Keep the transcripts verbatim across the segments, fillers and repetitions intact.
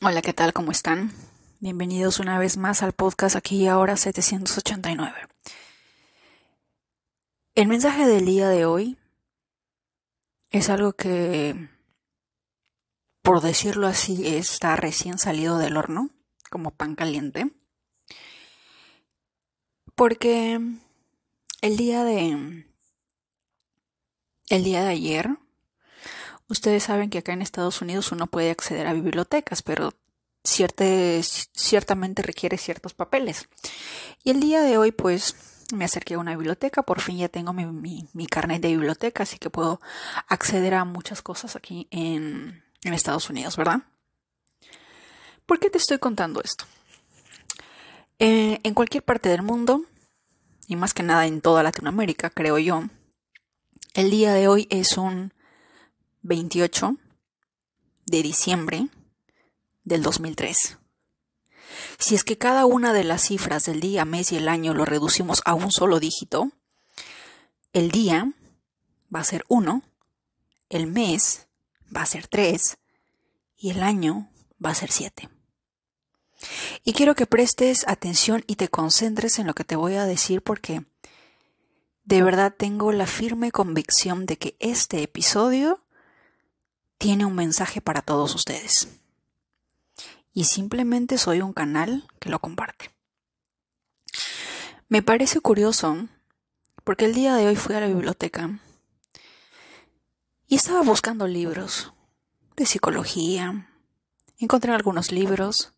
Hola, ¿qué tal? ¿Cómo están? Bienvenidos una vez más al podcast Aquí ahora setecientos ochenta y nueve. El mensaje del día de hoy es algo que, por decirlo así, está recién salido del horno, como pan caliente. Porque el día de el día de ayer, ustedes saben que acá en Estados Unidos uno puede acceder a bibliotecas, pero cierte, ciertamente requiere ciertos papeles. Y el día de hoy, pues, me acerqué a una biblioteca. Por fin ya tengo mi, mi, mi carnet de biblioteca, así que puedo acceder a muchas cosas aquí en, en Estados Unidos, ¿verdad? ¿Por qué te estoy contando esto? Eh, en cualquier parte del mundo, y más que nada en toda Latinoamérica, creo yo, el día de hoy es un veintiocho de diciembre del dos mil tres. Si es que cada una de las cifras del día, mes y el año lo reducimos a un solo dígito, el día va a ser uno, el mes va a ser tres y el año va a ser siete. Y quiero que prestes atención y te concentres en lo que te voy a decir, porque de verdad tengo la firme convicción de que este episodio tiene un mensaje para todos ustedes. Y simplemente soy un canal que lo comparte. Me parece curioso, porque el día de hoy fui a la biblioteca y estaba buscando libros de psicología. Encontré algunos libros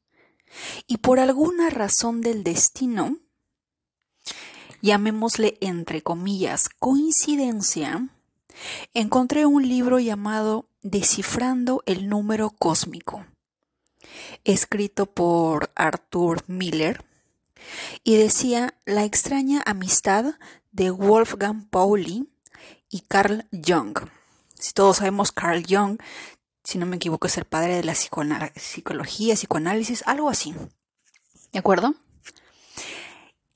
y por alguna razón del destino, llamémosle entre comillas coincidencia, encontré un libro llamado Descifrando el número cósmico, escrito por Arthur Miller, y decía: la extraña amistad de Wolfgang Pauli y Carl Jung. Si todos sabemos, Carl Jung, si no me equivoco, es el padre de la psicología, psicoanálisis, algo así, ¿de acuerdo?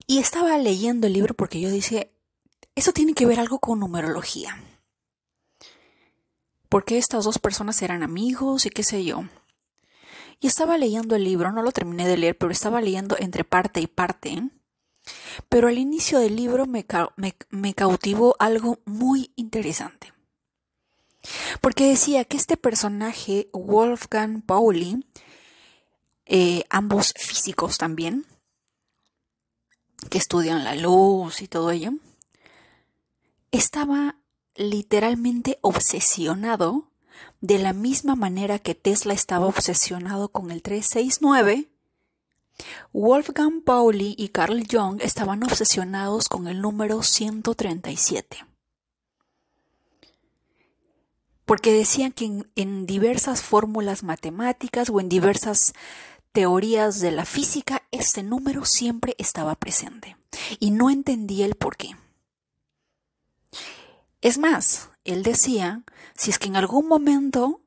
Y estaba leyendo el libro porque yo decía, eso tiene que ver algo con numerología, porque estas dos personas eran amigos y qué sé yo. Y estaba leyendo el libro, no lo terminé de leer, pero estaba leyendo entre parte y parte. Pero al inicio del libro me, ca- me, me cautivó algo muy interesante. Porque decía que este personaje, Wolfgang Pauli, eh, ambos físicos también, que estudian la luz y todo ello, estaba literalmente obsesionado de la misma manera que Tesla estaba obsesionado con el trescientos sesenta y nueve. Wolfgang Pauli y Carl Jung estaban obsesionados con el número ciento treinta y siete, porque decían que en, en diversas fórmulas matemáticas o en diversas teorías de la física, este número siempre estaba presente y no entendía el porqué. Es más, él decía, si es que en algún momento,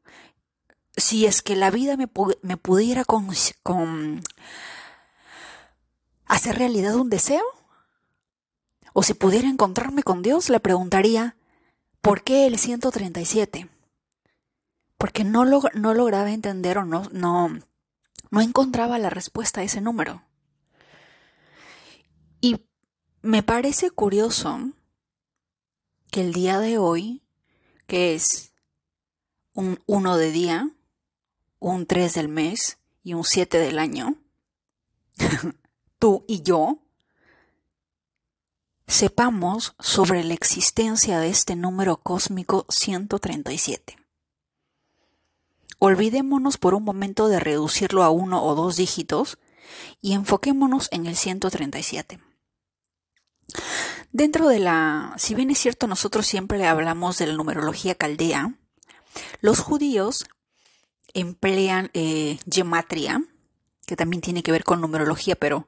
si es que la vida me, pu- me pudiera con, con hacer realidad un deseo, o si pudiera encontrarme con Dios, le preguntaría, ¿por qué el ciento treinta y siete? Porque no, log- no lograba entender o no, no, no encontraba la respuesta a ese número. Y me parece curioso que el día de hoy, que es un uno de día, un tres del mes y un siete del año, tú y yo sepamos sobre la existencia de este número cósmico ciento treinta y siete. Olvidémonos por un momento de reducirlo a uno o dos dígitos y enfoquémonos en el ciento treinta y siete. Dentro de la... Si bien es cierto, nosotros siempre le hablamos de la numerología caldea, los judíos emplean eh, Gematria, que también tiene que ver con numerología, pero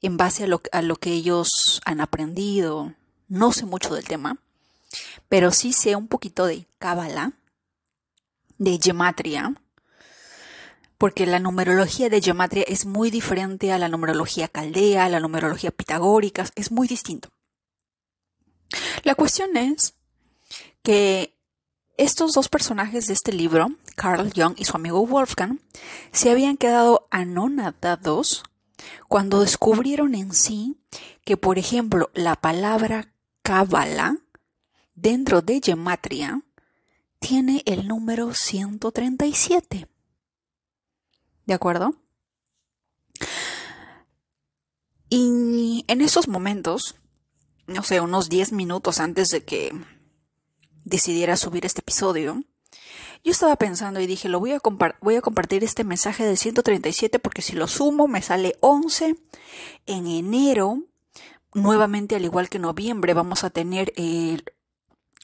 en base a lo, a lo que ellos han aprendido, no sé mucho del tema, pero sí sé un poquito de Kabbalah, de Gematria, porque la numerología de Gematria es muy diferente a la numerología caldea, a la numerología pitagórica, es muy distinto. La cuestión es que Estos dos personajes de este libro, Carl Jung y su amigo Wolfgang, se habían quedado anonadados cuando descubrieron en sí que, por ejemplo, la palabra Kabbalah dentro de Gematria tiene el número ciento treinta y siete. ¿De acuerdo? Y en esos momentos, no sé, unos diez minutos antes de que decidiera subir este episodio, yo estaba pensando y dije, lo voy a, voy a compartir este mensaje del ciento treinta y siete porque si lo sumo me sale once. En enero, nuevamente al igual que en noviembre, vamos a tener eh,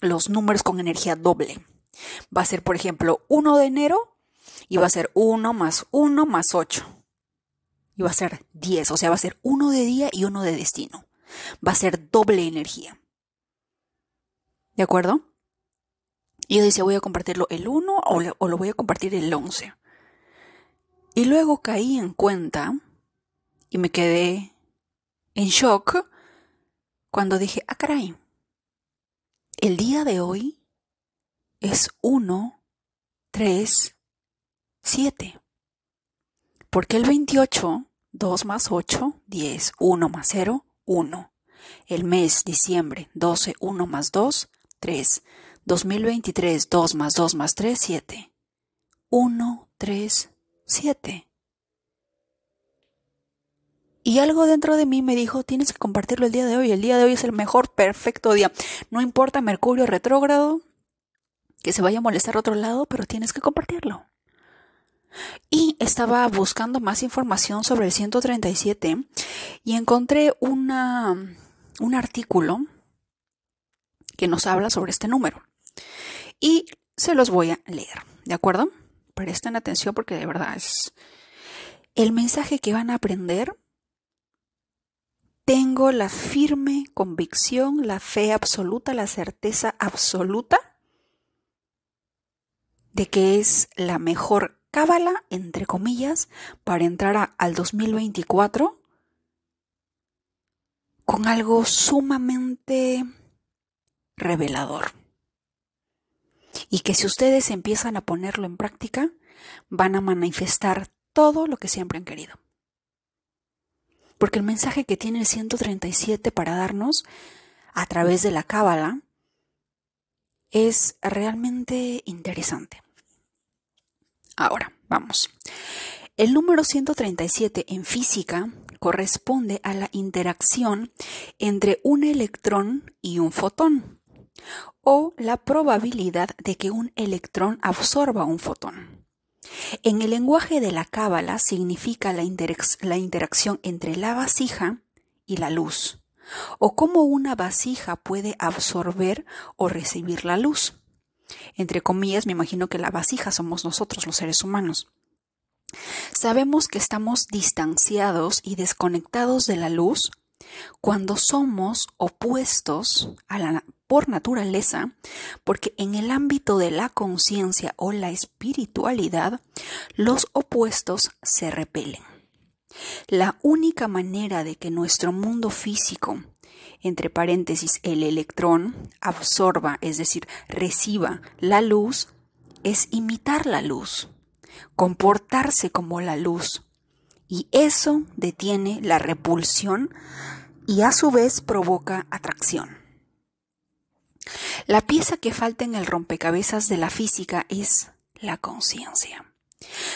los números con energía doble. Va a ser, por ejemplo, uno de enero y va a ser uno más uno más ocho. Y va a ser diez, o sea, va a ser uno de día y uno de destino. Va a ser doble energía. ¿De acuerdo? Y yo decía, voy a compartirlo el uno o, le, o lo voy a compartir el once. Y luego caí en cuenta y me quedé en shock cuando dije, ah, caray, el día de hoy es uno, tres, siete. Porque el veintiocho, dos más ocho, diez, uno más cero, uno. El mes, diciembre, doce, uno más dos, tres. dos mil veintitrés, dos más dos más tres, siete. uno, tres, siete. Y algo dentro de mí me dijo, tienes que compartirlo el día de hoy. El día de hoy es el mejor, perfecto día. No importa Mercurio retrógrado, que se vaya a molestar a otro lado, pero tienes que compartirlo. Y estaba buscando más información sobre el ciento treinta y siete y encontré una, un artículo que nos habla sobre este número. Y se los voy a leer, ¿de acuerdo? Presten atención porque de verdad es el mensaje que van a aprender. Tengo la firme convicción, la fe absoluta, la certeza absoluta de que es la mejor Cábala, entre comillas, para entrar a, al dos mil veinticuatro con algo sumamente revelador. Y que si ustedes empiezan a ponerlo en práctica, van a manifestar todo lo que siempre han querido. Porque el mensaje que tiene el ciento treinta y siete para darnos a través de la Cábala es realmente interesante. Ahora, vamos. El número ciento treinta y siete en física corresponde a la interacción entre un electrón y un fotón, o la probabilidad de que un electrón absorba un fotón. En el lenguaje de la cábala significa la, interac- la interacción entre la vasija y la luz, o cómo una vasija puede absorber o recibir la luz. Entre comillas, me imagino que la vasija somos nosotros, los seres humanos. Sabemos que estamos distanciados y desconectados de la luz cuando somos opuestos a la, por naturaleza, porque en el ámbito de la conciencia o la espiritualidad, los opuestos se repelen. La única manera de que nuestro mundo físico, entre paréntesis, el electrón, absorba, es decir, reciba la luz, es imitar la luz, comportarse como la luz. Y eso detiene la repulsión y a su vez provoca atracción. La pieza que falta en el rompecabezas de la física es la conciencia.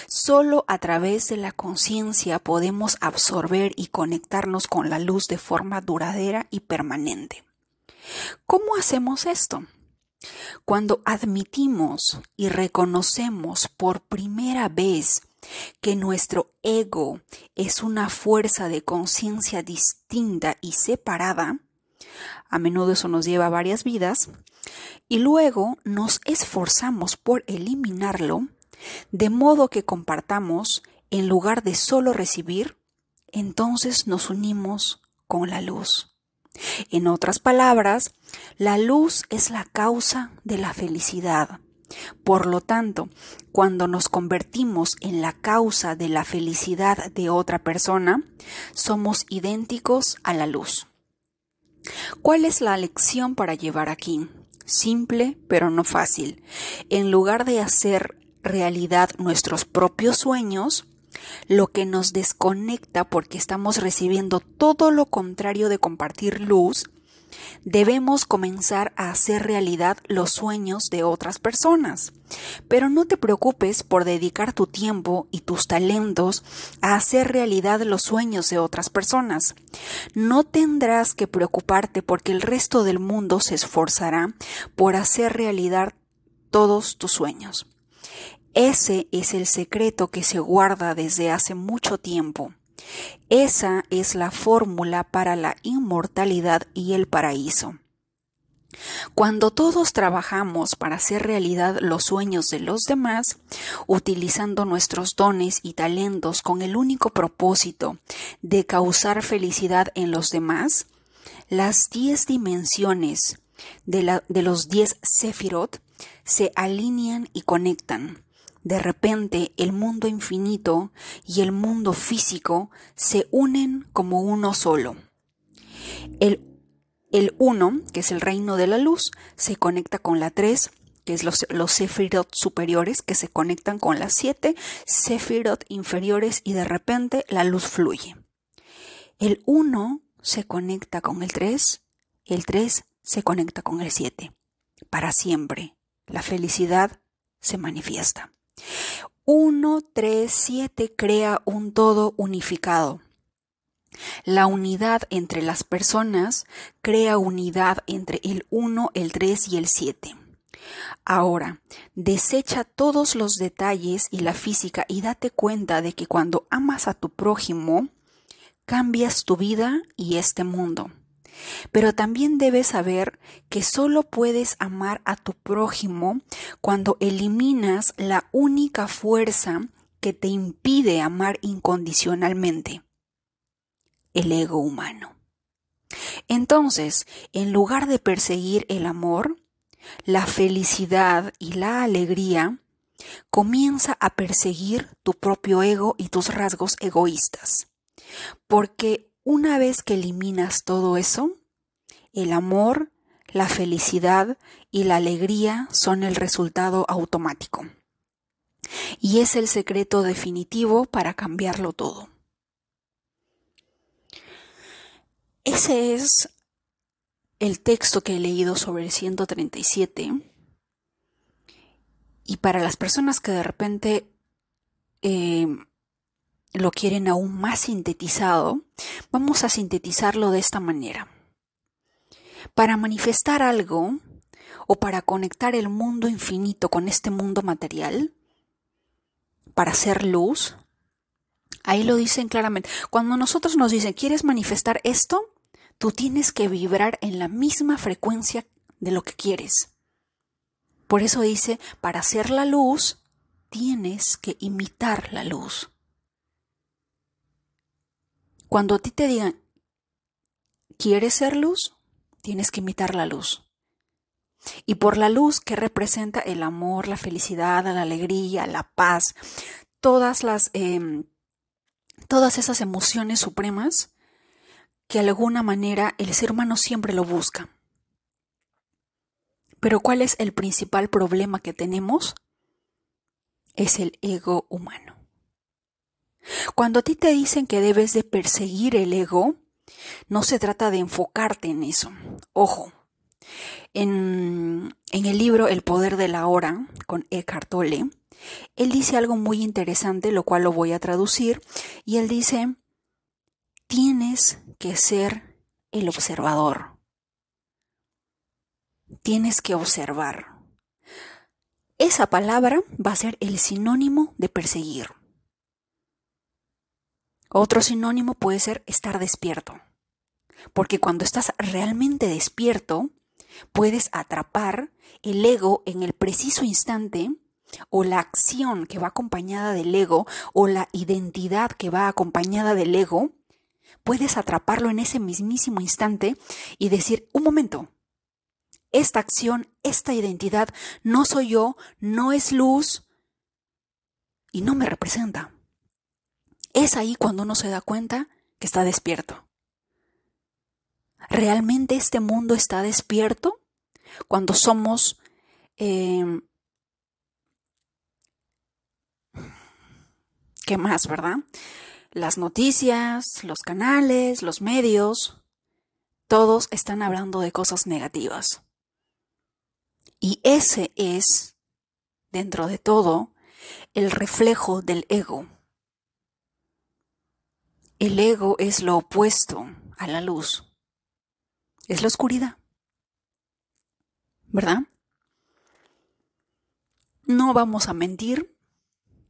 Solo a través de la conciencia podemos absorber y conectarnos con la luz de forma duradera y permanente. ¿Cómo hacemos esto? Cuando admitimos y reconocemos por primera vez que nuestro ego es una fuerza de conciencia distinta y separada, a menudo eso nos lleva a varias vidas, y luego nos esforzamos por eliminarlo, de modo que compartamos en lugar de solo recibir, entonces nos unimos con la luz. En otras palabras, la luz es la causa de la felicidad. Por lo tanto, cuando nos convertimos en la causa de la felicidad de otra persona, somos idénticos a la luz. ¿Cuál es la lección para llevar aquí? simple pero no fácil. En lugar de hacer realidad nuestros propios sueños, lo que nos desconecta porque estamos recibiendo todo lo contrario de compartir luz, debemos comenzar a hacer realidad los sueños de otras personas. Pero no te preocupes por dedicar tu tiempo y tus talentos a hacer realidad los sueños de otras personas. No tendrás que preocuparte porque el resto del mundo se esforzará por hacer realidad todos tus sueños. Ese es el secreto que se guarda desde hace mucho tiempo. Esa es la fórmula para la inmortalidad y el paraíso. Cuando todos trabajamos para hacer realidad los sueños de los demás, utilizando nuestros dones y talentos con el único propósito de causar felicidad en los demás, las diez dimensiones de, la, de los diez Sephirot se alinean y conectan. De repente, el mundo infinito y el mundo físico se unen como uno solo. El, el uno, que es el reino de la luz, se conecta con la tres, que es los, los Sephirot superiores, que se conectan con las siete, Sephirot inferiores, y de repente la luz fluye. El uno se conecta con el tres, el tres se conecta con el siete. Para siempre, la felicidad se manifiesta. uno, tres, siete crea un todo unificado. La unidad entre las personas crea unidad entre el uno, el tres y el siete. Ahora, desecha todos los detalles y la física y date cuenta de que cuando amas a tu prójimo, cambias tu vida y este mundo. Pero también debes saber que solo puedes amar a tu prójimo cuando eliminas la única fuerza que te impide amar incondicionalmente: el ego humano. Entonces, en lugar de perseguir el amor, la felicidad y la alegría, comienza a perseguir tu propio ego y tus rasgos egoístas. Porque una vez que eliminas todo eso, el amor, la felicidad y la alegría son el resultado automático. Y es el secreto definitivo para cambiarlo todo. Ese es el texto que he leído sobre el ciento treinta y siete. Y para las personas que de repente eh, lo quieren aún más sintetizado, vamos a sintetizarlo de esta manera. Para manifestar algo o para conectar el mundo infinito con este mundo material, para hacer luz, ahí lo dicen claramente. Cuando nosotros nos dicen, ¿quieres manifestar esto? Tú tienes que vibrar en la misma frecuencia de lo que quieres. Por eso dice, para hacer la luz, tienes que imitar la luz. Cuando a ti te digan, ¿quieres ser luz? Tienes que imitar la luz. Y por la luz que representa el amor, la felicidad, la alegría, la paz, todas las, eh, todas esas emociones supremas que de alguna manera el ser humano siempre lo busca. Pero ¿cuál es el principal problema que tenemos? Es el ego humano. Cuando a ti te dicen que debes de perseguir el ego, no se trata de enfocarte en eso. Ojo, en, en el libro El poder de la hora, con Eckhart Tolle, él dice algo muy interesante, lo cual lo voy a traducir, y él dice, tienes que ser el observador. Tienes que observar. Esa palabra va a ser el sinónimo de perseguir. Otro sinónimo puede ser estar despierto, porque cuando estás realmente despierto, puedes atrapar el ego en el preciso instante, o la acción que va acompañada del ego, o la identidad que va acompañada del ego, puedes atraparlo en ese mismísimo instante y decir, un momento, esta acción, esta identidad, no soy yo, no es luz y no me representa. Es ahí cuando uno se da cuenta que está despierto. ¿Realmente este mundo está despierto? cuando somos eh, ¿qué más, verdad? Las noticias, los canales, los medios, todos están hablando de cosas negativas. Y ese es, dentro de todo, el reflejo del ego. El ego es lo opuesto a la luz. Es la oscuridad, ¿verdad? No vamos a mentir.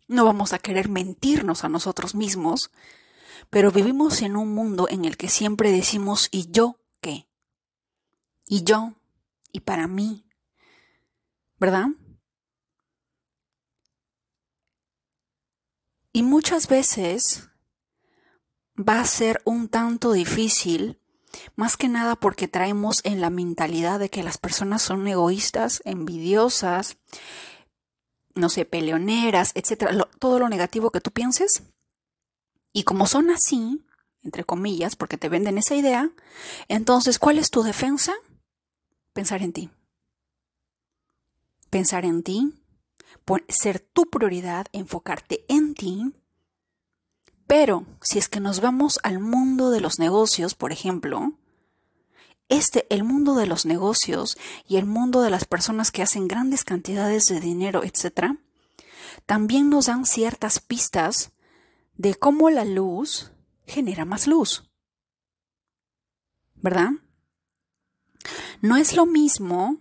No vamos a querer mentirnos a nosotros mismos, pero vivimos en un mundo en el que siempre decimos ¿y yo qué? ¿Y yo? ¿Y para mí? ¿Verdad? Y muchas veces va a ser un tanto difícil, más que nada porque traemos en la mentalidad de que las personas son egoístas, envidiosas, no sé, peleoneras, etcétera, lo, todo lo negativo que tú pienses. Y como son así, entre comillas, porque te venden esa idea, entonces, ¿cuál es tu defensa? Pensar en ti. Pensar en ti, ser tu prioridad, enfocarte en ti. Pero, si es que nos vamos al mundo de los negocios, por ejemplo, Este, el mundo de los negocios y el mundo de las personas que hacen grandes cantidades de dinero, etcétera, también nos dan ciertas pistas de cómo la luz genera más luz, ¿verdad? No es lo mismo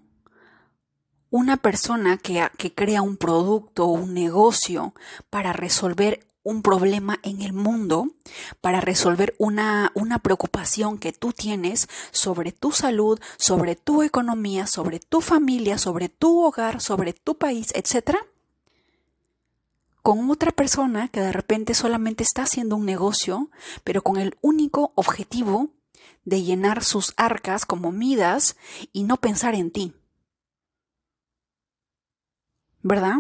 una persona que, que crea un producto o un negocio para resolver un problema en el mundo, para resolver una, una preocupación que tú tienes sobre tu salud, sobre tu economía, sobre tu familia, sobre tu hogar, sobre tu país, etcétera, con otra persona que de repente solamente está haciendo un negocio, pero con el único objetivo de llenar sus arcas como Midas y no pensar en ti, ¿verdad?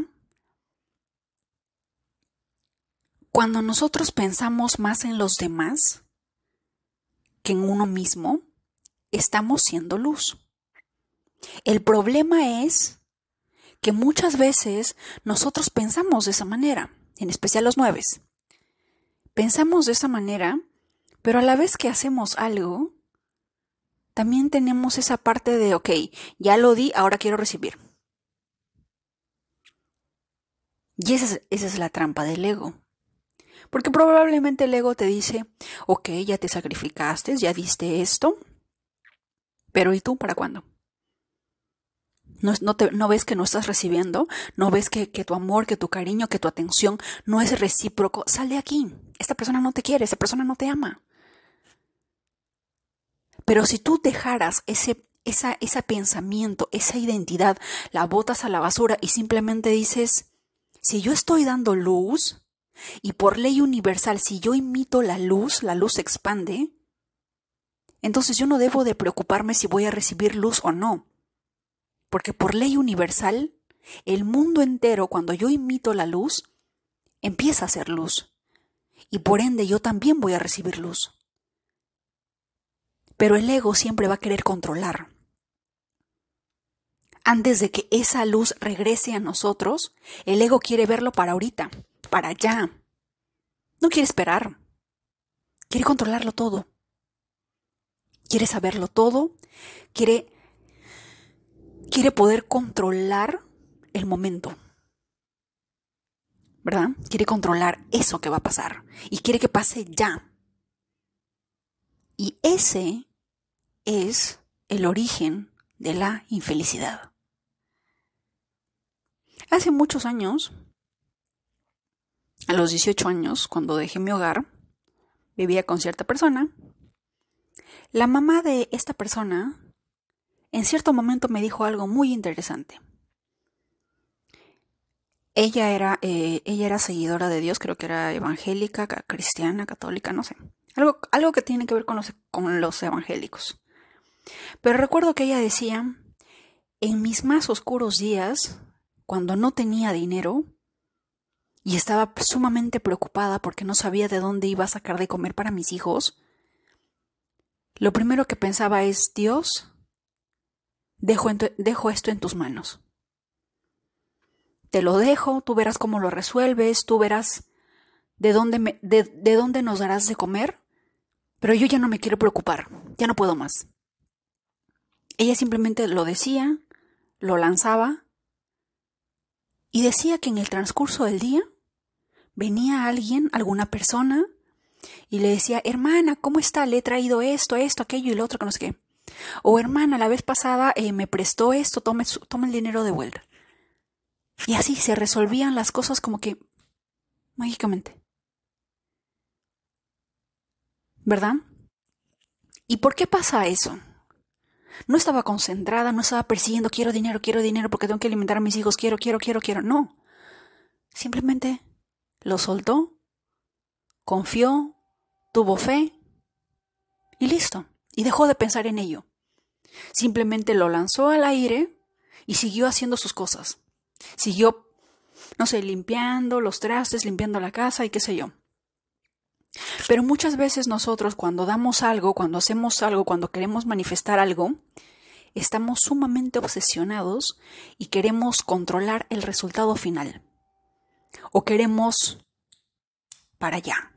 Cuando nosotros pensamos más en los demás que en uno mismo, estamos siendo luz. El problema es que muchas veces nosotros pensamos de esa manera, en especial los nueves. Pensamos de esa manera, pero a la vez que hacemos algo, también tenemos esa parte de, ok, ya lo di, ahora quiero recibir. Y esa es, esa es la trampa del ego. Porque probablemente el ego te dice, ok, ya te sacrificaste, ya diste esto, pero ¿y tú para cuándo? ¿No, no, te, no ves que no estás recibiendo? ¿No ves que, que tu amor, que tu cariño, que tu atención no es recíproco? Sal de aquí, esta persona no te quiere, esta persona no te ama. Pero si tú dejaras ese, esa, ese pensamiento, esa identidad, la botas a la basura y simplemente dices, si yo estoy dando luz, y por ley universal, si yo imito la luz, la luz se expande, entonces yo no debo de preocuparme si voy a recibir luz o no. Porque por ley universal, el mundo entero, cuando yo imito la luz, empieza a ser luz. Y por ende yo también voy a recibir luz. Pero el ego siempre va a querer controlar. Antes de que esa luz regrese a nosotros, el ego quiere verlo para ahorita. Para allá. No quiere esperar. Quiere controlarlo todo. Quiere saberlo todo. Quiere, quiere poder controlar el momento, ¿verdad? Quiere controlar eso que va a pasar. Y quiere que pase ya. Y ese es el origen de la infelicidad. Hace muchos años, a los dieciocho años, cuando dejé mi hogar, vivía con cierta persona. La mamá de esta persona, en cierto momento me dijo algo muy interesante. Ella era, eh, ella era seguidora de Dios, creo que era evangélica, cristiana, católica, no sé. Algo, algo que tiene que ver con los, con los evangélicos. Pero recuerdo que ella decía, en mis más oscuros días, cuando no tenía dinero, y estaba sumamente preocupada porque no sabía de dónde iba a sacar de comer para mis hijos, lo primero que pensaba es, Dios, Dejo, en tu, dejo esto en tus manos. Te lo dejo, tú verás cómo lo resuelves, tú verás de dónde, me, de, de dónde nos darás de comer, pero yo ya no me quiero preocupar, ya no puedo más. Ella simplemente lo decía, lo lanzaba y decía que en el transcurso del día venía alguien, alguna persona, y le decía, hermana, ¿cómo está? Le he traído esto, esto, aquello y lo otro, que no sé qué. O hermana, la vez pasada eh, me prestó esto, tome, tome el dinero de vuelta. Y así se resolvían las cosas como que mágicamente. ¿Verdad? ¿Y por qué pasa eso? No estaba concentrada, no estaba persiguiendo, quiero dinero, quiero dinero porque tengo que alimentar a mis hijos, quiero, quiero, quiero, quiero. No. Simplemente lo soltó, confió, tuvo fe y listo. Y dejó de pensar en ello. Simplemente lo lanzó al aire y siguió haciendo sus cosas. Siguió, no sé, limpiando los trastes, limpiando la casa y qué sé yo. Pero muchas veces nosotros cuando damos algo, cuando hacemos algo, cuando queremos manifestar algo, estamos sumamente obsesionados y queremos controlar el resultado final. O queremos para allá.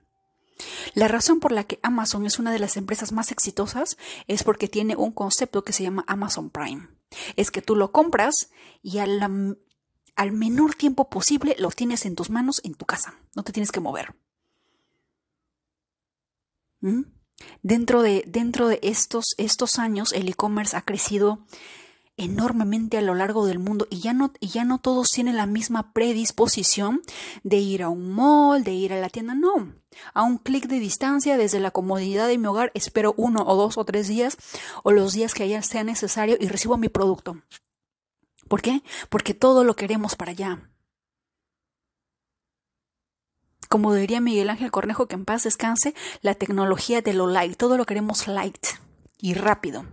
La razón por la que Amazon es una de las empresas más exitosas es porque tiene un concepto que se llama Amazon Prime. Es que tú lo compras y a la... al menor tiempo posible lo tienes en tus manos, en tu casa. No te tienes que mover. ¿Mm? Dentro de, dentro de estos, estos años, el e-commerce ha crecido enormemente a lo largo del mundo. Y ya, no, y ya no todos tienen la misma predisposición de ir a un mall, de ir a la tienda. No. A un clic de distancia, desde la comodidad de mi hogar, espero uno o dos o tres días, o los días que haya sea necesario, y recibo mi producto. ¿Por qué? Porque todo lo queremos para allá. Como diría Miguel Ángel Cornejo, que en paz descanse, la tecnología de lo light. Todo lo queremos light y rápido.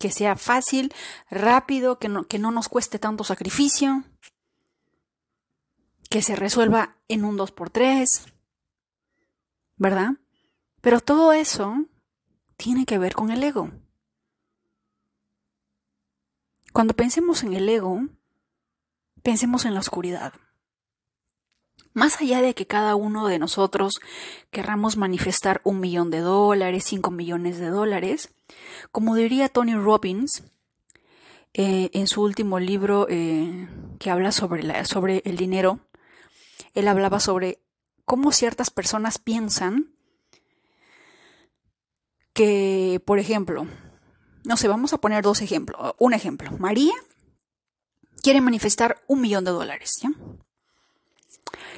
Que sea fácil, rápido, que no, que no nos cueste tanto sacrificio. Que se resuelva en un dos por tres. ¿Verdad? Pero todo eso tiene que ver con el ego. Cuando pensemos en el ego, pensemos en la oscuridad. Más allá de que cada uno de nosotros querramos manifestar un millón de dólares, cinco millones de dólares, como diría Tony Robbins eh, en su último libro eh, que habla sobre, la, sobre el dinero, él hablaba sobre cómo ciertas personas piensan que, por ejemplo, no sé, vamos a poner dos ejemplos. Un ejemplo. María quiere manifestar un millón de dólares, ¿ya?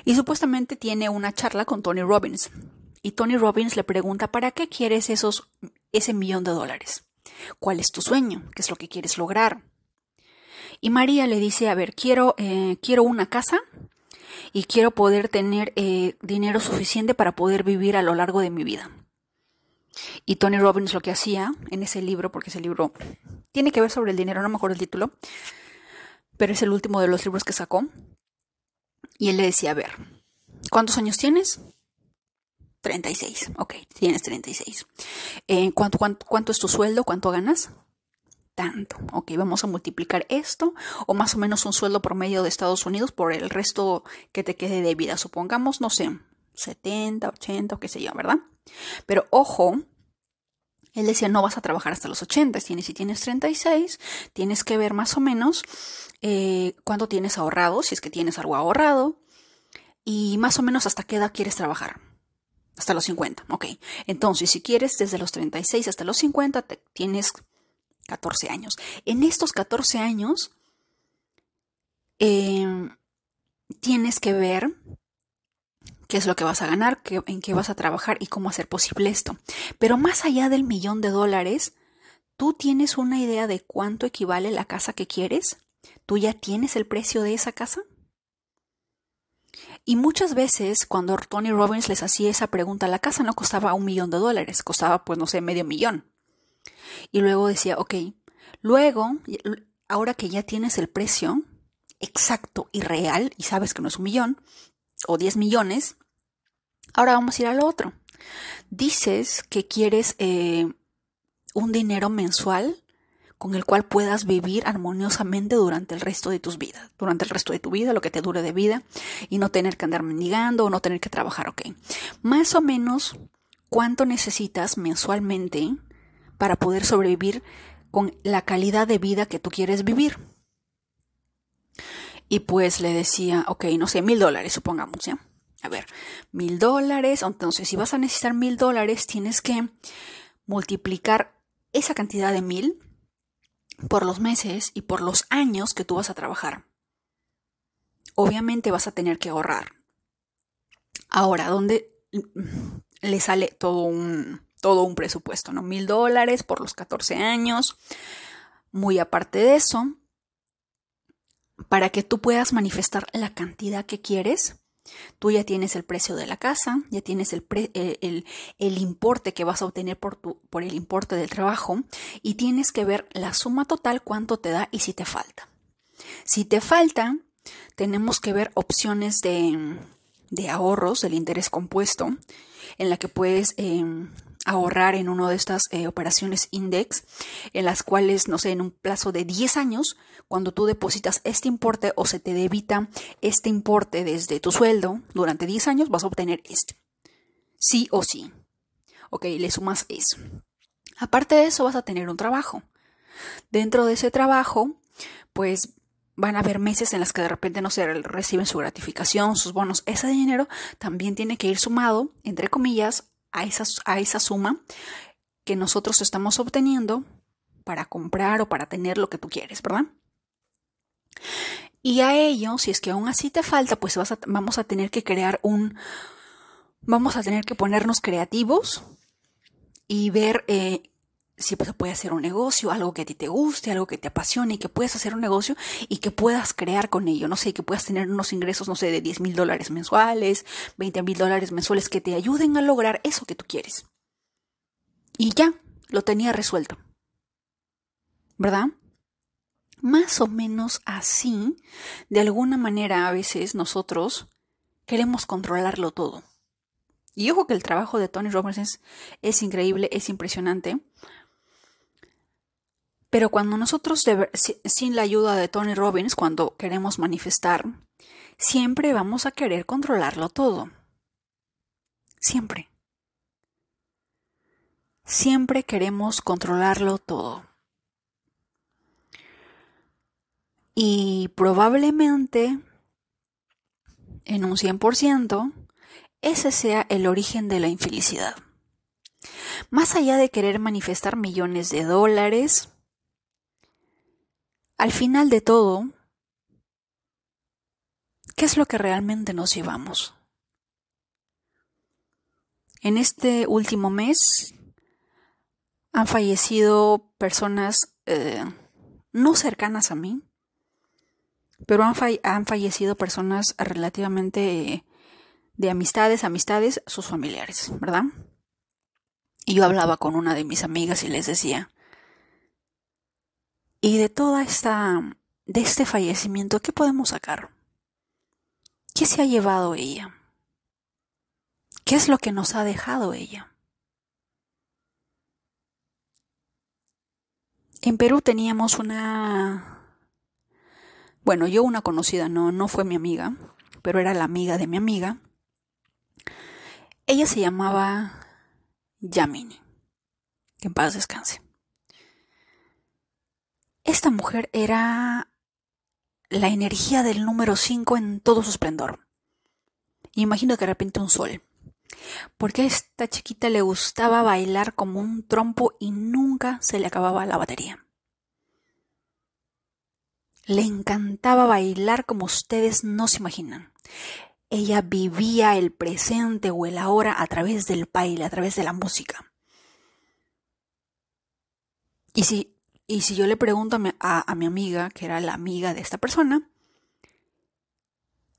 Y supuestamente tiene una charla con Tony Robbins. Y Tony Robbins le pregunta, ¿para qué quieres esos, ese millón de dólares? ¿Cuál es tu sueño? ¿Qué es lo que quieres lograr? Y María le dice, a ver, quiero, eh, quiero una casa y quiero poder tener eh, dinero suficiente para poder vivir a lo largo de mi vida. Y Tony Robbins lo que hacía en ese libro, porque ese libro tiene que ver sobre el dinero, no me acuerdo el título, pero es el último de los libros que sacó. Y él le decía, a ver, ¿cuántos años tienes? treinta y seis. Ok, tienes treinta y seis. Eh, ¿cuánto, cuánto, ¿Cuánto es tu sueldo? ¿Cuánto ganas? Tanto. Ok, vamos a multiplicar esto, o más o menos un sueldo promedio de Estados Unidos por el resto que te quede de vida. Supongamos, no sé, setenta, ochenta, o qué sé yo, ¿verdad? Pero ojo, él decía, no vas a trabajar hasta los ochenta, tienes, si tienes treinta y seis, tienes que ver más o menos eh, cuánto tienes ahorrado, si es que tienes algo ahorrado, y más o menos hasta qué edad quieres trabajar, hasta los cincuenta, ok. Entonces, si quieres desde los treinta y seis hasta los cincuenta, te, tienes catorce años. En estos catorce años, eh, tienes que ver qué es lo que vas a ganar, qué, en qué vas a trabajar y cómo hacer posible esto. Pero más allá del millón de dólares, ¿tú tienes una idea de cuánto equivale la casa que quieres? ¿Tú ya tienes el precio de esa casa? Y muchas veces cuando Tony Robbins les hacía esa pregunta, la casa no costaba un millón de dólares, costaba, pues no sé, medio millón. Y luego decía, ok, luego, ahora que ya tienes el precio exacto y real, y sabes que no es un millón, o diez millones, ahora vamos a ir al otro. Dices que quieres eh, un dinero mensual con el cual puedas vivir armoniosamente durante el resto de tus vidas, durante el resto de tu vida, lo que te dure de vida, y no tener que andar mendigando o no tener que trabajar, ¿ok? Más o menos, ¿cuánto necesitas mensualmente para poder sobrevivir con la calidad de vida que tú quieres vivir? Y pues le decía, ok, no sé, mil dólares, supongamos, ¿ya? A ver, mil dólares, entonces si vas a necesitar mil dólares, tienes que multiplicar esa cantidad de mil por los meses y por los años que tú vas a trabajar. Obviamente vas a tener que ahorrar. Ahora, ¿dónde le sale todo un, todo un presupuesto, no? Mil dólares por los catorce años, muy aparte de eso, para que tú puedas manifestar la cantidad que quieres. Tú ya tienes el precio de la casa, ya tienes el, pre, el, el, el importe que vas a obtener por, tu, por el importe del trabajo, y tienes que ver la suma total, cuánto te da y si te falta. Si te falta, tenemos que ver opciones de, de ahorros, del interés compuesto, en la que puedes eh, ahorrar en una de estas eh, operaciones index, en las cuales, no sé, en un plazo de diez años, cuando tú depositas este importe o se te debita este importe desde tu sueldo, durante diez años vas a obtener este. Sí o sí. Ok, le sumas eso. Aparte de eso, vas a tener un trabajo. Dentro de ese trabajo, pues van a haber meses en las que de repente no se reciben su gratificación, sus bonos. Ese dinero también tiene que ir sumado, entre comillas, a esa, a esa suma que nosotros estamos obteniendo para comprar o para tener lo que tú quieres, ¿verdad? Y a ello, si es que aún así te falta, pues vas a, vamos a tener que crear un... Vamos a tener que ponernos creativos y ver... Eh, Si se puede hacer un negocio, algo que a ti te guste, algo que te apasione, y que puedas hacer un negocio y que puedas crear con ello, no sé, que puedas tener unos ingresos, no sé, de diez mil dólares mensuales, veinte mil dólares mensuales, que te ayuden a lograr eso que tú quieres. Y ya, lo tenía resuelto, ¿verdad? Más o menos así, de alguna manera a veces nosotros queremos controlarlo todo. Y ojo que el trabajo de Tony Robbins es, es increíble, es impresionante. Pero cuando nosotros, de, sin la ayuda de Tony Robbins, cuando queremos manifestar, siempre vamos a querer controlarlo todo. Siempre. Siempre queremos controlarlo todo. Y probablemente, en un cien por ciento, ese sea el origen de la infelicidad. Más allá de querer manifestar millones de dólares, al final de todo, ¿qué es lo que realmente nos llevamos? En este último mes han fallecido personas eh, no cercanas a mí, pero han, fall- han fallecido personas relativamente eh, de amistades, amistades, sus familiares, ¿verdad? Y yo hablaba con una de mis amigas y les decía, y de toda esta, de este fallecimiento, ¿qué podemos sacar? ¿Qué se ha llevado ella? ¿Qué es lo que nos ha dejado ella? En Perú teníamos una, bueno, yo una conocida, no, no fue mi amiga, pero era la amiga de mi amiga. Ella se llamaba Yamini, que en paz descanse. Esta mujer era la energía del número cinco en todo su esplendor. Imagino que de repente un sol. Porque a esta chiquita le gustaba bailar como un trompo y nunca se le acababa la batería. Le encantaba bailar como ustedes no se imaginan. Ella vivía el presente o el ahora a través del baile, a través de la música. Y si... Y si yo le pregunto a mi, a, a mi amiga, que era la amiga de esta persona,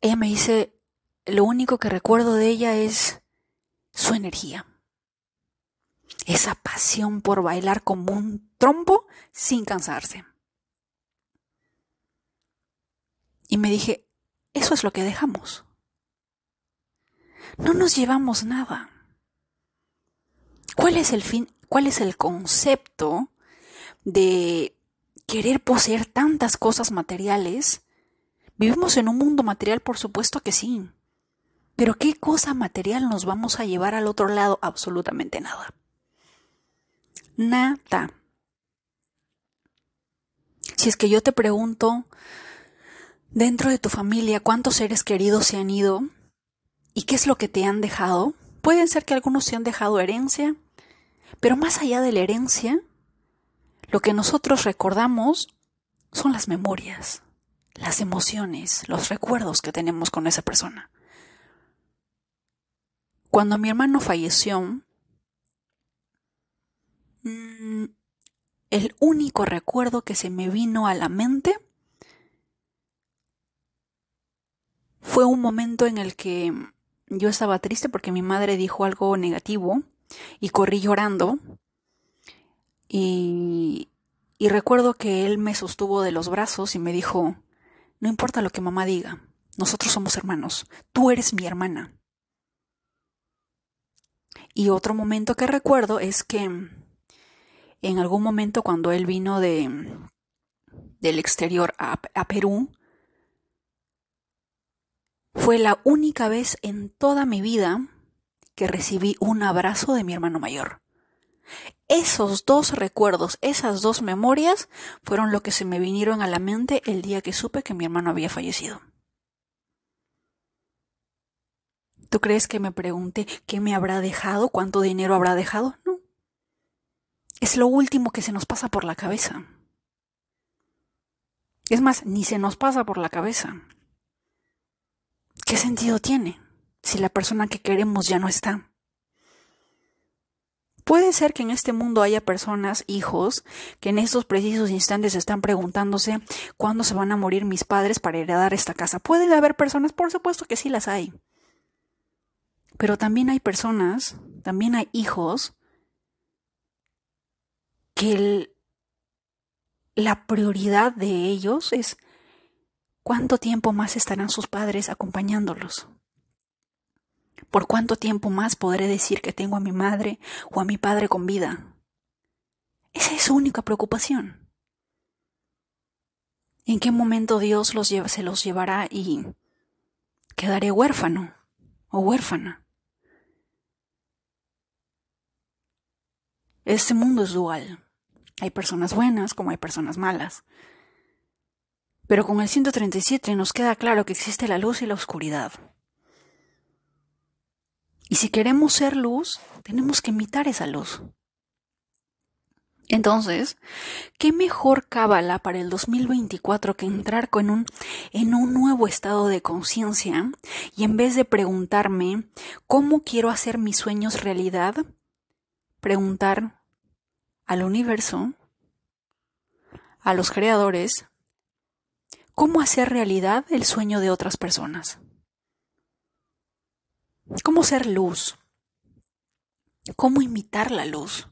ella me dice, lo único que recuerdo de ella es su energía. Esa pasión por bailar como un trompo sin cansarse. Y me dije, eso es lo que dejamos. No nos llevamos nada. ¿Cuál es el fin? ¿Cuál es el concepto de querer poseer tantas cosas materiales? Vivimos en un mundo material, por supuesto que sí. Pero ¿qué cosa material nos vamos a llevar al otro lado? Absolutamente nada. Nada. Si es que yo te pregunto, dentro de tu familia, ¿cuántos seres queridos se han ido? ¿Y qué es lo que te han dejado? Pueden ser que algunos se han dejado herencia, pero más allá de la herencia, lo que nosotros recordamos son las memorias, las emociones, los recuerdos que tenemos con esa persona. Cuando mi hermano falleció, el único recuerdo que se me vino a la mente fue un momento en el que yo estaba triste porque mi madre dijo algo negativo y corrí llorando. Y, y recuerdo que él me sostuvo de los brazos y me dijo, no importa lo que mamá diga, nosotros somos hermanos, tú eres mi hermana. Y otro momento que recuerdo es que en algún momento cuando él vino de, del exterior a, a Perú, fue la única vez en toda mi vida que recibí un abrazo de mi hermano mayor. Esos dos recuerdos, esas dos memorias, fueron lo que se me vinieron a la mente el día que supe que mi hermano había fallecido. ¿Tú crees que me pregunté qué me habrá dejado, cuánto dinero habrá dejado? No. Es lo último que se nos pasa por la cabeza. Es más, ni se nos pasa por la cabeza. ¿Qué sentido tiene si la persona que queremos ya no está? Puede ser que en este mundo haya personas, hijos, que en estos precisos instantes están preguntándose cuándo se van a morir mis padres para heredar esta casa. Puede haber personas, por supuesto que sí las hay. Pero también hay personas, también hay hijos, que el, la prioridad de ellos es cuánto tiempo más estarán sus padres acompañándolos. ¿Por cuánto tiempo más podré decir que tengo a mi madre o a mi padre con vida? Esa es su única preocupación. ¿En qué momento Dios los lleva, se los llevará y quedaré huérfano o huérfana? Este mundo es dual. Hay personas buenas como hay personas malas. Pero con el ciento treinta y siete nos queda claro que existe la luz y la oscuridad. Y si queremos ser luz, tenemos que imitar esa luz. Entonces, ¿qué mejor Kabbalah para el dos mil veinticuatro que entrar con un, en un nuevo estado de conciencia y en vez de preguntarme cómo quiero hacer mis sueños realidad? Preguntar al universo, a los creadores, ¿cómo hacer realidad el sueño de otras personas? ¿Cómo ser luz? ¿Cómo imitar la luz?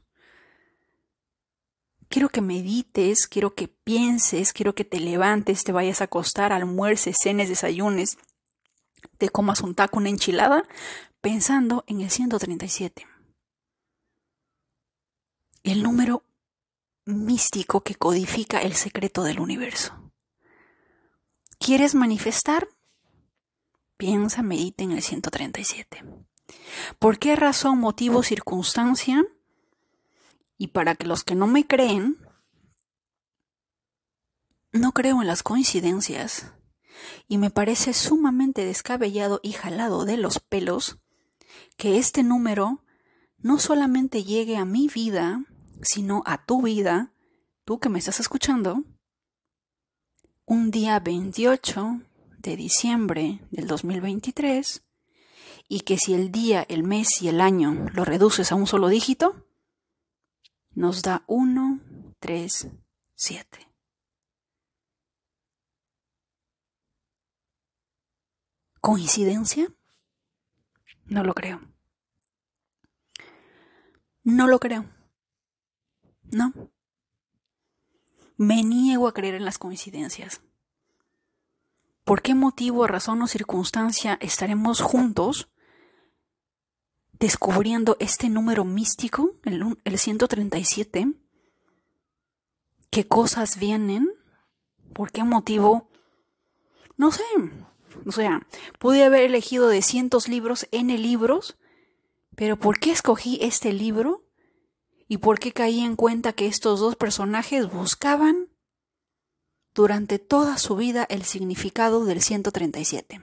Quiero que medites, quiero que pienses, quiero que te levantes, te vayas a acostar, almuerces, cenes, desayunes, te comas un taco, una enchilada, pensando en el ciento treinta y siete. El número místico que codifica el secreto del universo. ¿Quieres manifestar? Piensa, medita en el ciento treinta y siete. ¿Por qué razón, motivo, circunstancia? Y para que los que no me creen, no creo en las coincidencias. Y me parece sumamente descabellado y jalado de los pelos que este número no solamente llegue a mi vida, sino a tu vida, tú que me estás escuchando, un día veintiocho de diciembre del dos mil veintitrés, y que si el día, el mes y el año lo reduces a un solo dígito, nos da uno, tres, siete. ¿Coincidencia? No lo creo. No lo creo. No. Me niego a creer en las coincidencias. ¿Por qué motivo, razón o circunstancia estaremos juntos descubriendo este número místico, el, el ciento treinta y siete, qué cosas vienen, por qué motivo, no sé. O sea, pude haber elegido de cientos libros, n libros, pero ¿por qué escogí este libro? ¿Y por qué caí en cuenta que estos dos personajes buscaban durante toda su vida el significado del ciento treinta y siete?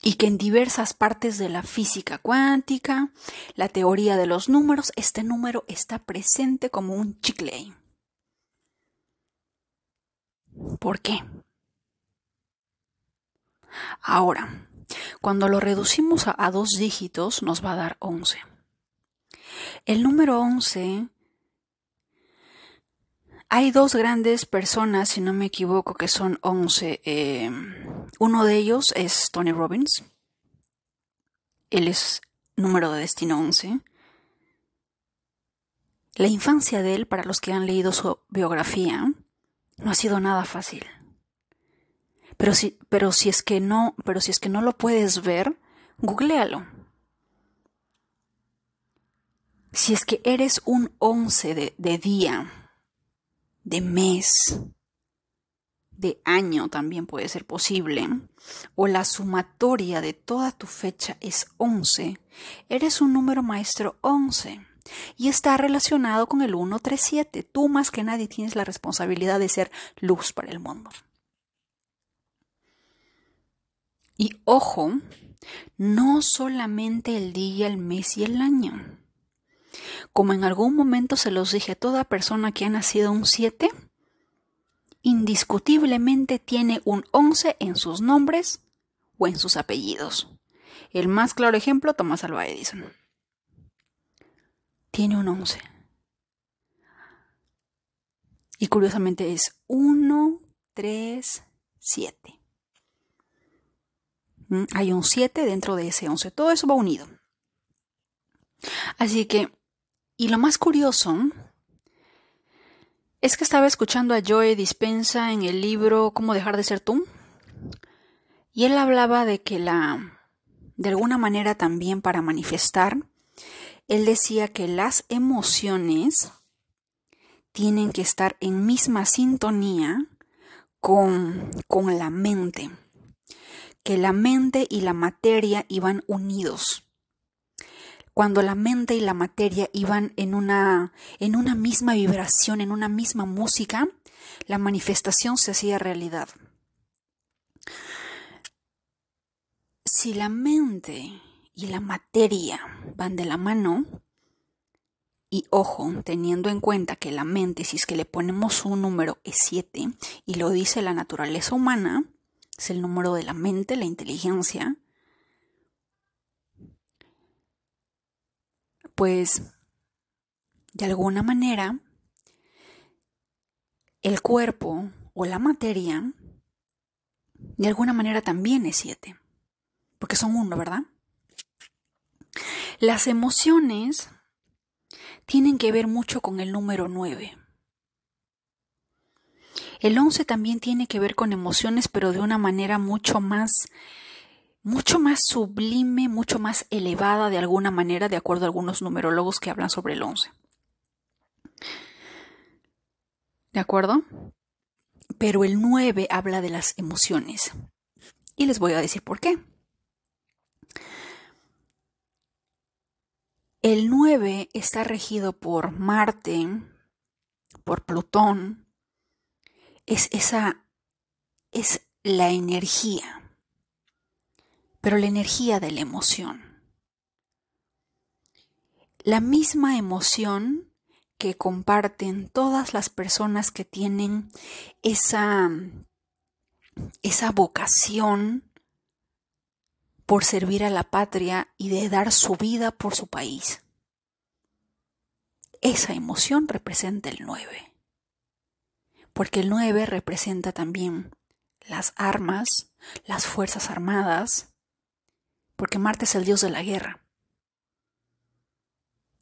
Y que en diversas partes de la física cuántica, la teoría de los números, este número está presente como un chicle. ¿Por qué? Ahora, cuando lo reducimos a, a dos dígitos nos va a dar once. El número once, hay dos grandes personas, si no me equivoco, que son once. Eh, uno de ellos es Tony Robbins. Él es número de destino once. La infancia de él, para los que han leído su biografía, no ha sido nada fácil. Pero si, pero si es que no, pero si es que no lo puedes ver, googléalo. Si es que eres un once de, de día, de mes, de año también puede ser posible, o la sumatoria de toda tu fecha es once, eres un número maestro once y está relacionado con el uno tres siete. Tú más que nadie tienes la responsabilidad de ser luz para el mundo. Y ojo, no solamente el día, el mes y el año. Como en algún momento se los dije, toda persona que ha nacido un siete, indiscutiblemente tiene un once en sus nombres o en sus apellidos. El más claro ejemplo, Tomás Alva Edison. Tiene un once. Y curiosamente es uno, tres, siete. Hay un siete dentro de ese once. Todo eso va unido. Así que, y lo más curioso es que estaba escuchando a Joe Dispenza en el libro Cómo dejar de ser tú, y él hablaba de que la, de alguna manera también para manifestar, él decía que las emociones tienen que estar en misma sintonía con, con la mente, que la mente y la materia iban unidos. Cuando la mente y la materia iban en una, en una misma vibración, en una misma música, la manifestación se hacía realidad. Si la mente y la materia van de la mano, y ojo, teniendo en cuenta que la mente, si es que le ponemos un número, es siete, y lo dice la naturaleza humana, es el número de la mente, la inteligencia, pues, de alguna manera, el cuerpo o la materia, de alguna manera también es siete. Porque son uno, ¿verdad? Las emociones tienen que ver mucho con el número nueve. El once también tiene que ver con emociones, pero de una manera mucho más... mucho más sublime, mucho más elevada de alguna manera, de acuerdo a algunos numerólogos que hablan sobre el once. ¿De acuerdo? Pero el nueve habla de las emociones. Y les voy a decir por qué. El nueve está regido por Marte, por Plutón. Es esa, es la energía. Pero la energía de la emoción. La misma emoción que comparten todas las personas que tienen esa, esa vocación por servir a la patria y de dar su vida por su país. Esa emoción representa el nueve. Porque el nueve representa también las armas, las fuerzas armadas, porque Marte es el dios de la guerra.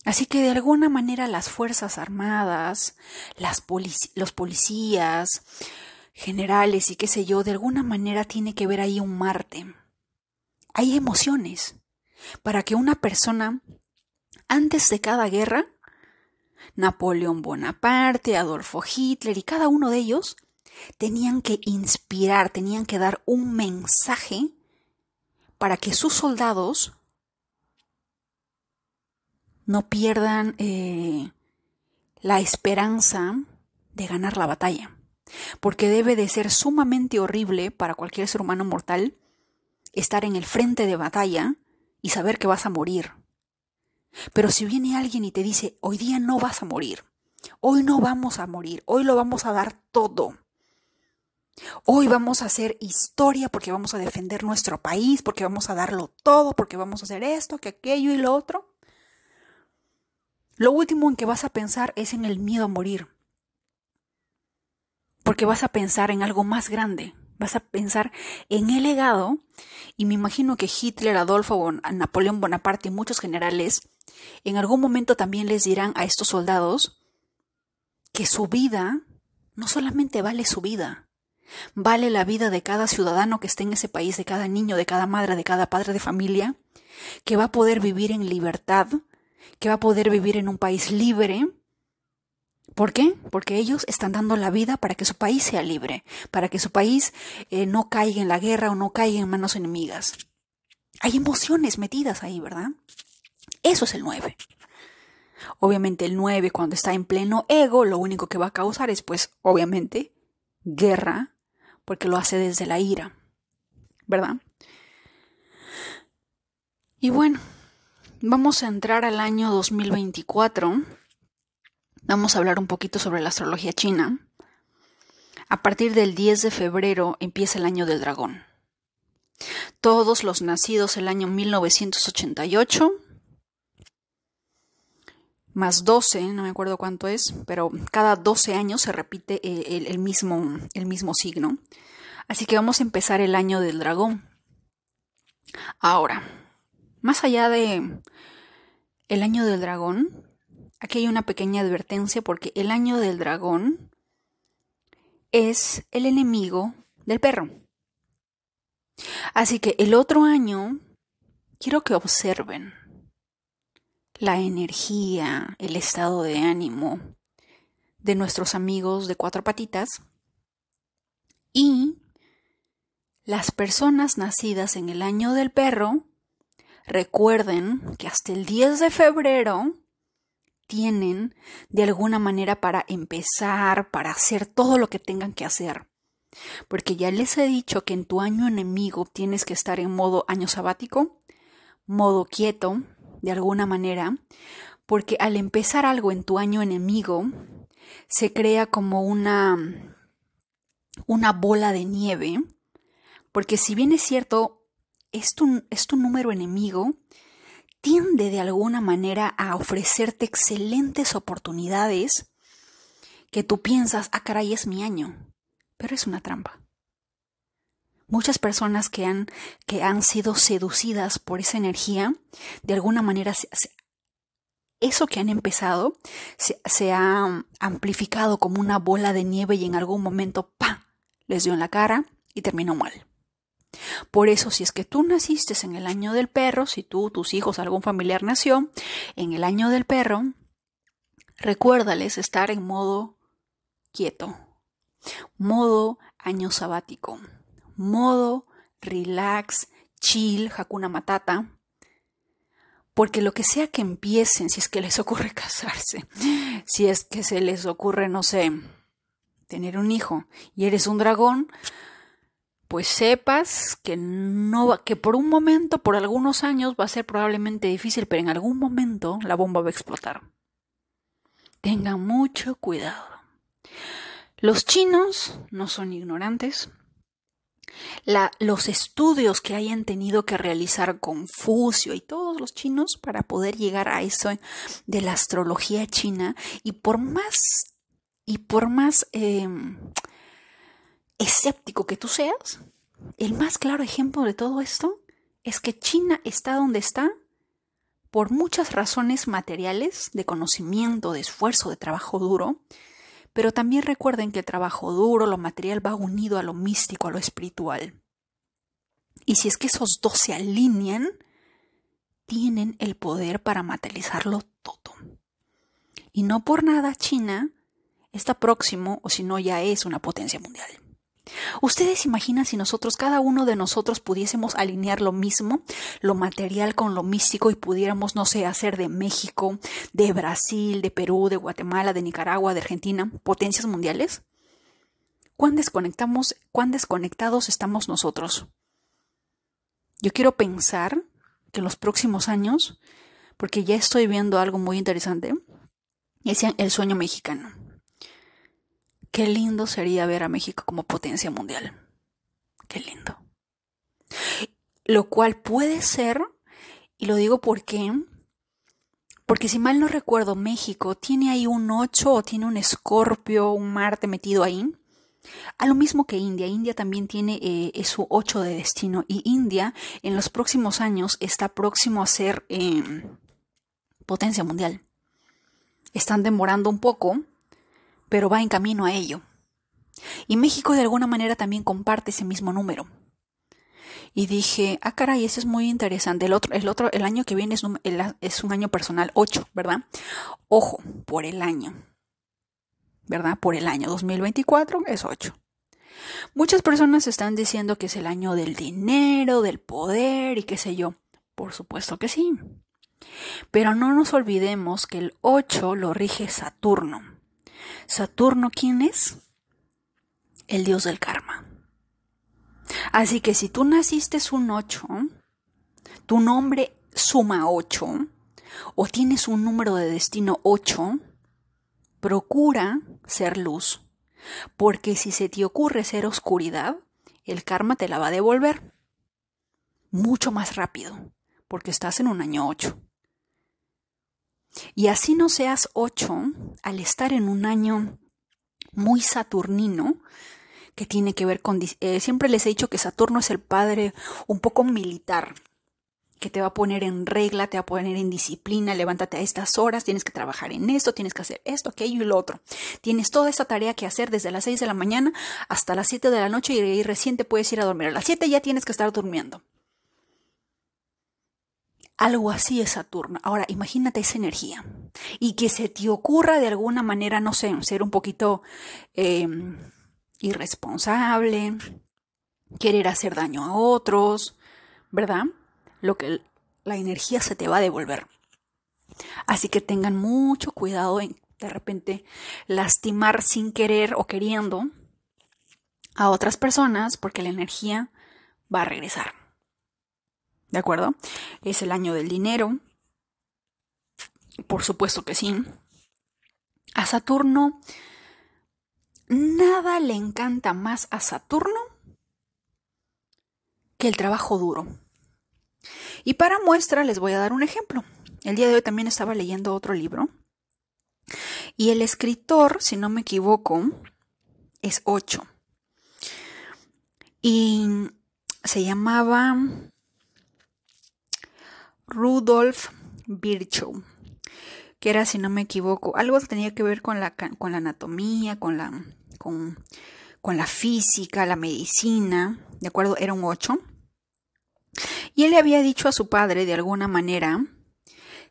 Así que de alguna manera las fuerzas armadas, las polic- los policías, generales y qué sé yo, de alguna manera tiene que ver ahí un Marte. Hay emociones para que una persona, antes de cada guerra, Napoleón Bonaparte, Adolfo Hitler, y cada uno de ellos tenían que inspirar, tenían que dar un mensaje para que sus soldados no pierdan eh, la esperanza de ganar la batalla. Porque debe de ser sumamente horrible para cualquier ser humano mortal estar en el frente de batalla y saber que vas a morir. Pero si viene alguien y te dice, hoy día no vas a morir, hoy no vamos a morir, hoy lo vamos a dar todo. Hoy vamos a hacer historia porque vamos a defender nuestro país, porque vamos a darlo todo, porque vamos a hacer esto, que aquello y lo otro. Lo último en que vas a pensar es en el miedo a morir. Porque vas a pensar en algo más grande. Vas a pensar en el legado. Y me imagino que Hitler, Adolfo, bon- Napoleón Bonaparte y muchos generales en algún momento también les dirán a estos soldados que su vida no solamente vale su vida, vale la vida de cada ciudadano que esté en ese país, de cada niño, de cada madre, de cada padre de familia, que va a poder vivir en libertad, que va a poder vivir en un país libre. ¿Por qué? Porque ellos están dando la vida para que su país sea libre, para que su país eh, no caiga en la guerra o no caiga en manos enemigas. Hay emociones metidas ahí, ¿verdad? Eso es el nueve. Obviamente el nueve, cuando está en pleno ego, lo único que va a causar es, pues, obviamente, guerra, porque lo hace desde la ira, ¿verdad? Y bueno, vamos a entrar al año dos mil veinticuatro. Vamos a hablar un poquito sobre la astrología china. A partir del diez de febrero empieza el año del dragón. Todos los nacidos el año mil novecientos ochenta y ocho, más doce, no me acuerdo cuánto es, pero cada doce años se repite el, el, mismo, el mismo signo. Así que vamos a empezar el año del dragón. Ahora, más allá de el año del dragón, aquí hay una pequeña advertencia porque el año del dragón es el enemigo del perro. Así que el otro año quiero que observen la energía, el estado de ánimo de nuestros amigos de cuatro patitas y las personas nacidas en el año del perro. Recuerden que hasta el diez de febrero tienen de alguna manera para empezar, para hacer todo lo que tengan que hacer. Porque ya les he dicho que en tu año enemigo tienes que estar en modo año sabático, modo quieto, de alguna manera, porque al empezar algo en tu año enemigo, se crea como una, una bola de nieve, porque si bien es cierto, es tu, es tu número enemigo, tiende de alguna manera a ofrecerte excelentes oportunidades que tú piensas, ah caray, es mi año, pero es una trampa. Muchas personas que han, que han sido seducidas por esa energía, de alguna manera se, se, eso que han empezado se, se ha amplificado como una bola de nieve y en algún momento ¡pam!, les dio en la cara y terminó mal. Por eso, si es que tú naciste en el año del perro, si tú, tus hijos, algún familiar nació en el año del perro, recuérdales estar en modo quieto, modo año sabático, modo relax, chill, hakuna matata. Porque lo que sea que empiecen, si es que les ocurre casarse, si es que se les ocurre, no sé, tener un hijo y eres un dragón, pues sepas que no, que por un momento, por algunos años va a ser probablemente difícil, pero en algún momento la bomba va a explotar. Tengan mucho cuidado. Los chinos no son ignorantes. La, los estudios que hayan tenido que realizar Confucio y todos los chinos para poder llegar a eso de la astrología china, y por más y por más eh, escéptico que tú seas, el más claro ejemplo de todo esto es que China está donde está por muchas razones materiales, de conocimiento, de esfuerzo, de trabajo duro, pero también recuerden que el trabajo duro, lo material, va unido a lo místico, a lo espiritual. Y si es que esos dos se alinean, tienen el poder para materializarlo todo. y no por nada China está próximo, o si no ya es una potencia mundial. ¿Ustedes imaginan si nosotros, cada uno de nosotros, pudiésemos alinear lo mismo, lo material con lo místico, y pudiéramos, no sé, hacer de México, de Brasil, de Perú, de Guatemala, de Nicaragua, de Argentina, potencias mundiales? ¿Cuán desconectamos, cuán desconectados estamos nosotros? Yo quiero pensar que en los próximos años, porque ya estoy viendo algo muy interesante, es el sueño mexicano. Qué lindo sería ver a México como potencia mundial. Qué lindo. Lo cual puede ser, y lo digo porque, porque si mal no recuerdo, México tiene ahí un ocho o tiene un Escorpio, un Marte metido ahí. A lo mismo que India. India también tiene eh, su ocho de destino, y India en los próximos años está próximo a ser eh, potencia mundial. Están demorando un poco, pero va en camino a ello. Y México de alguna manera también comparte ese mismo número. Y dije, ah caray, eso es muy interesante. El otro, el otro, el año que viene es un, el, es un año personal, ocho, ¿verdad? Ojo, por el año, ¿verdad? Por el año dos mil veinticuatro es ocho. Muchas personas están diciendo que es el año del dinero, del poder y qué sé yo. Por supuesto que sí. Pero no nos olvidemos que el ocho lo rige Saturno. ¿Saturno quién es? El dios del karma. Así que si tú naciste un ocho, tu nombre suma ocho, o tienes un número de destino ocho, procura ser luz. Porque si se te ocurre ser oscuridad, el karma te la va a devolver mucho más rápido, porque estás en un año ocho. Y así no seas ocho, al estar en un año muy saturnino, que tiene que ver con... Eh, siempre les he dicho que Saturno es el padre un poco militar, que te va a poner en regla, te va a poner en disciplina, levántate a estas horas, tienes que trabajar en esto, tienes que hacer esto, aquello y lo otro. Tienes toda esta tarea que hacer desde las seis de la mañana hasta las siete de la noche, y, y recién te puedes ir a dormir. A las siete ya tienes que estar durmiendo. Algo así es Saturno. Ahora, imagínate esa energía. Y que se te ocurra de alguna manera, no sé, ser un poquito eh, irresponsable, querer hacer daño a otros, ¿verdad? Lo que la energía se te va a devolver. Así que tengan mucho cuidado en de repente lastimar sin querer o queriendo a otras personas, porque la energía va a regresar. ¿De acuerdo? Es el año del dinero. Por supuesto que sí. A Saturno, nada le encanta más a Saturno que el trabajo duro. Y para muestra les voy a dar un ejemplo. El día de hoy también estaba leyendo otro libro. Y el escritor, si no me equivoco, es ocho. Y se llamaba... Rudolf Virchow, que era, si no me equivoco, algo que tenía que ver con la, con la anatomía, con la, con, con la física, la medicina, ¿de acuerdo? Era un ocho. Y él le había dicho a su padre, de alguna manera,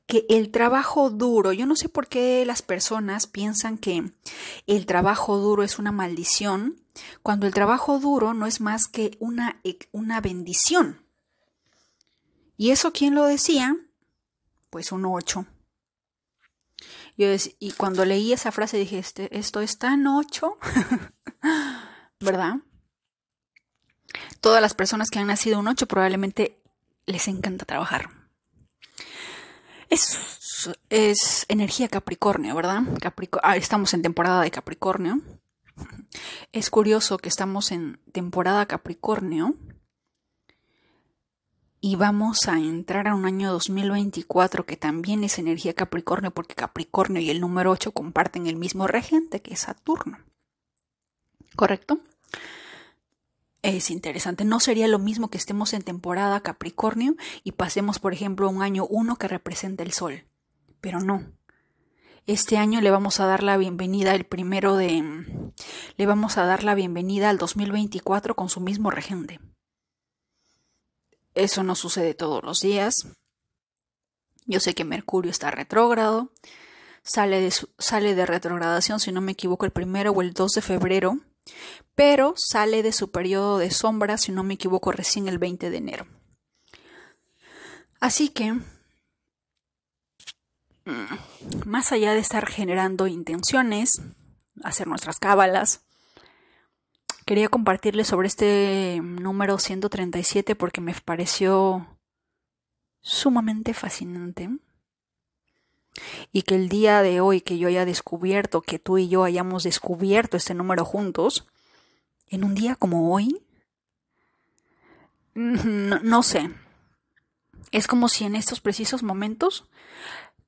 que el trabajo duro, yo no sé por qué las personas piensan que el trabajo duro es una maldición, cuando el trabajo duro no es más que una, una bendición. ¿Y eso quién lo decía? Pues un ocho. Yo decía, y cuando leí esa frase dije, este, esto es tan ocho, ¿verdad? Todas las personas que han nacido un ocho probablemente les encanta trabajar. Es, es energía Capricornio, ¿verdad? Capric- ah, estamos en temporada de Capricornio. Es curioso que estamos en temporada Capricornio. Y vamos a entrar a un año dos mil veinticuatro que también es energía Capricornio, porque Capricornio y el número ocho comparten el mismo regente, que es Saturno. ¿Correcto? Es interesante. No sería lo mismo que estemos en temporada Capricornio y pasemos, por ejemplo, a un año uno que representa el Sol. Pero no. Este año le vamos a dar la bienvenida el primero de... Le vamos a dar la bienvenida al dos mil veinticuatro con su mismo regente. Eso no sucede todos los días. Yo sé que Mercurio está retrógrado. sale de, su, sale de retrogradación, si no me equivoco, el primero o el dos de febrero, pero sale de su periodo de sombra, si no me equivoco, recién el veinte de enero. Así que, más allá de estar generando intenciones, hacer nuestras cábalas, quería compartirles sobre este número ciento treinta y siete porque me pareció sumamente fascinante. Y que el día de hoy que yo haya descubierto, que tú y yo hayamos descubierto este número juntos, en un día como hoy, no, no sé. Es como si en estos precisos momentos,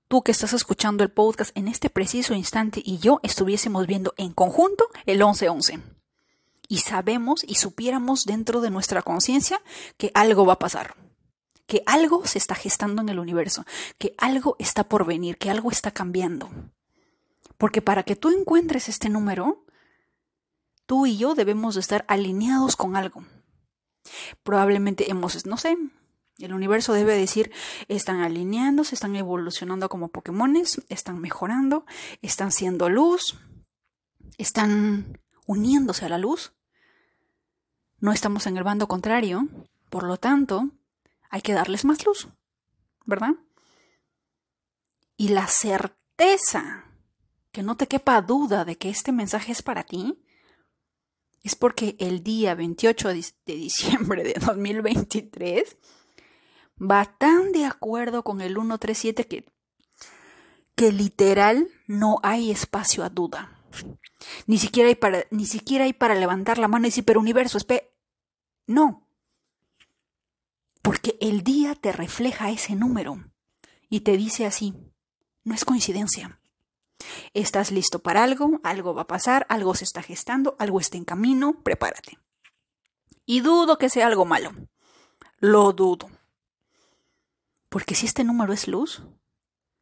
tú que estás escuchando el podcast en este preciso instante y yo estuviésemos viendo en conjunto el once once. Y sabemos y supiéramos dentro de nuestra conciencia que algo va a pasar, que algo se está gestando en el universo, que algo está por venir, que algo está cambiando. Porque para que tú encuentres este número, tú y yo debemos de estar alineados con algo. Probablemente hemos, no sé, el universo debe decir, están alineándose, están evolucionando como Pokémones, están mejorando, están siendo luz, están uniéndose a la luz. No estamos en el bando contrario, por lo tanto, hay que darles más luz, ¿verdad? Y la certeza, que no te quepa duda de que este mensaje es para ti, es porque el día veintiocho de diciembre de dos mil veintitrés va tan de acuerdo con el uno tres siete que, que literal no hay espacio a duda. Ni siquiera hay para, ni siquiera hay para levantar la mano y decir, pero universo, espe... No. Porque el día te refleja ese número y te dice así, no es coincidencia. Estás listo para algo, algo va a pasar, algo se está gestando, algo está en camino, prepárate. Y dudo que sea algo malo. Lo dudo. Porque si este número es luz,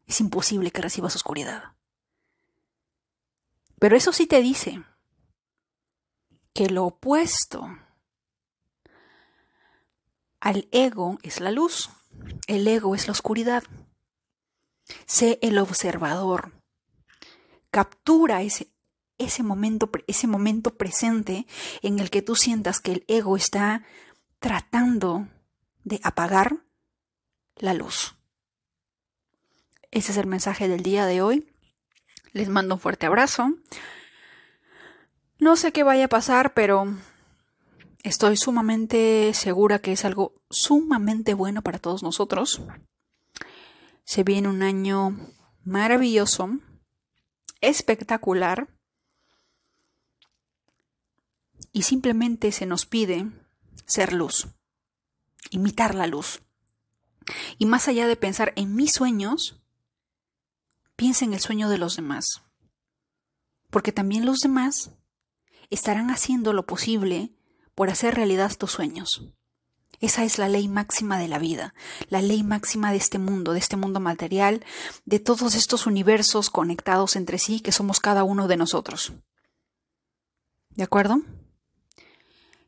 es imposible que recibas oscuridad. Pero eso sí te dice que lo opuesto al ego es la luz, el ego es la oscuridad. Sé el observador, captura ese, ese, momento, ese momento presente en el que tú sientas que el ego está tratando de apagar la luz. Ese es el mensaje del día de hoy. Les mando un fuerte abrazo. No sé qué vaya a pasar, pero estoy sumamente segura que es algo sumamente bueno para todos nosotros. Se viene un año maravilloso, espectacular. Y simplemente se nos pide ser luz, imitar la luz. Y más allá de pensar en mis sueños, piensa en el sueño de los demás, porque también los demás estarán haciendo lo posible por hacer realidad tus sueños. Esa es la ley máxima de la vida, la ley máxima de este mundo, de este mundo material, de todos estos universos conectados entre sí que somos cada uno de nosotros. ¿De acuerdo?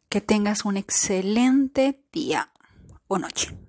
Que tengas un excelente día o noche.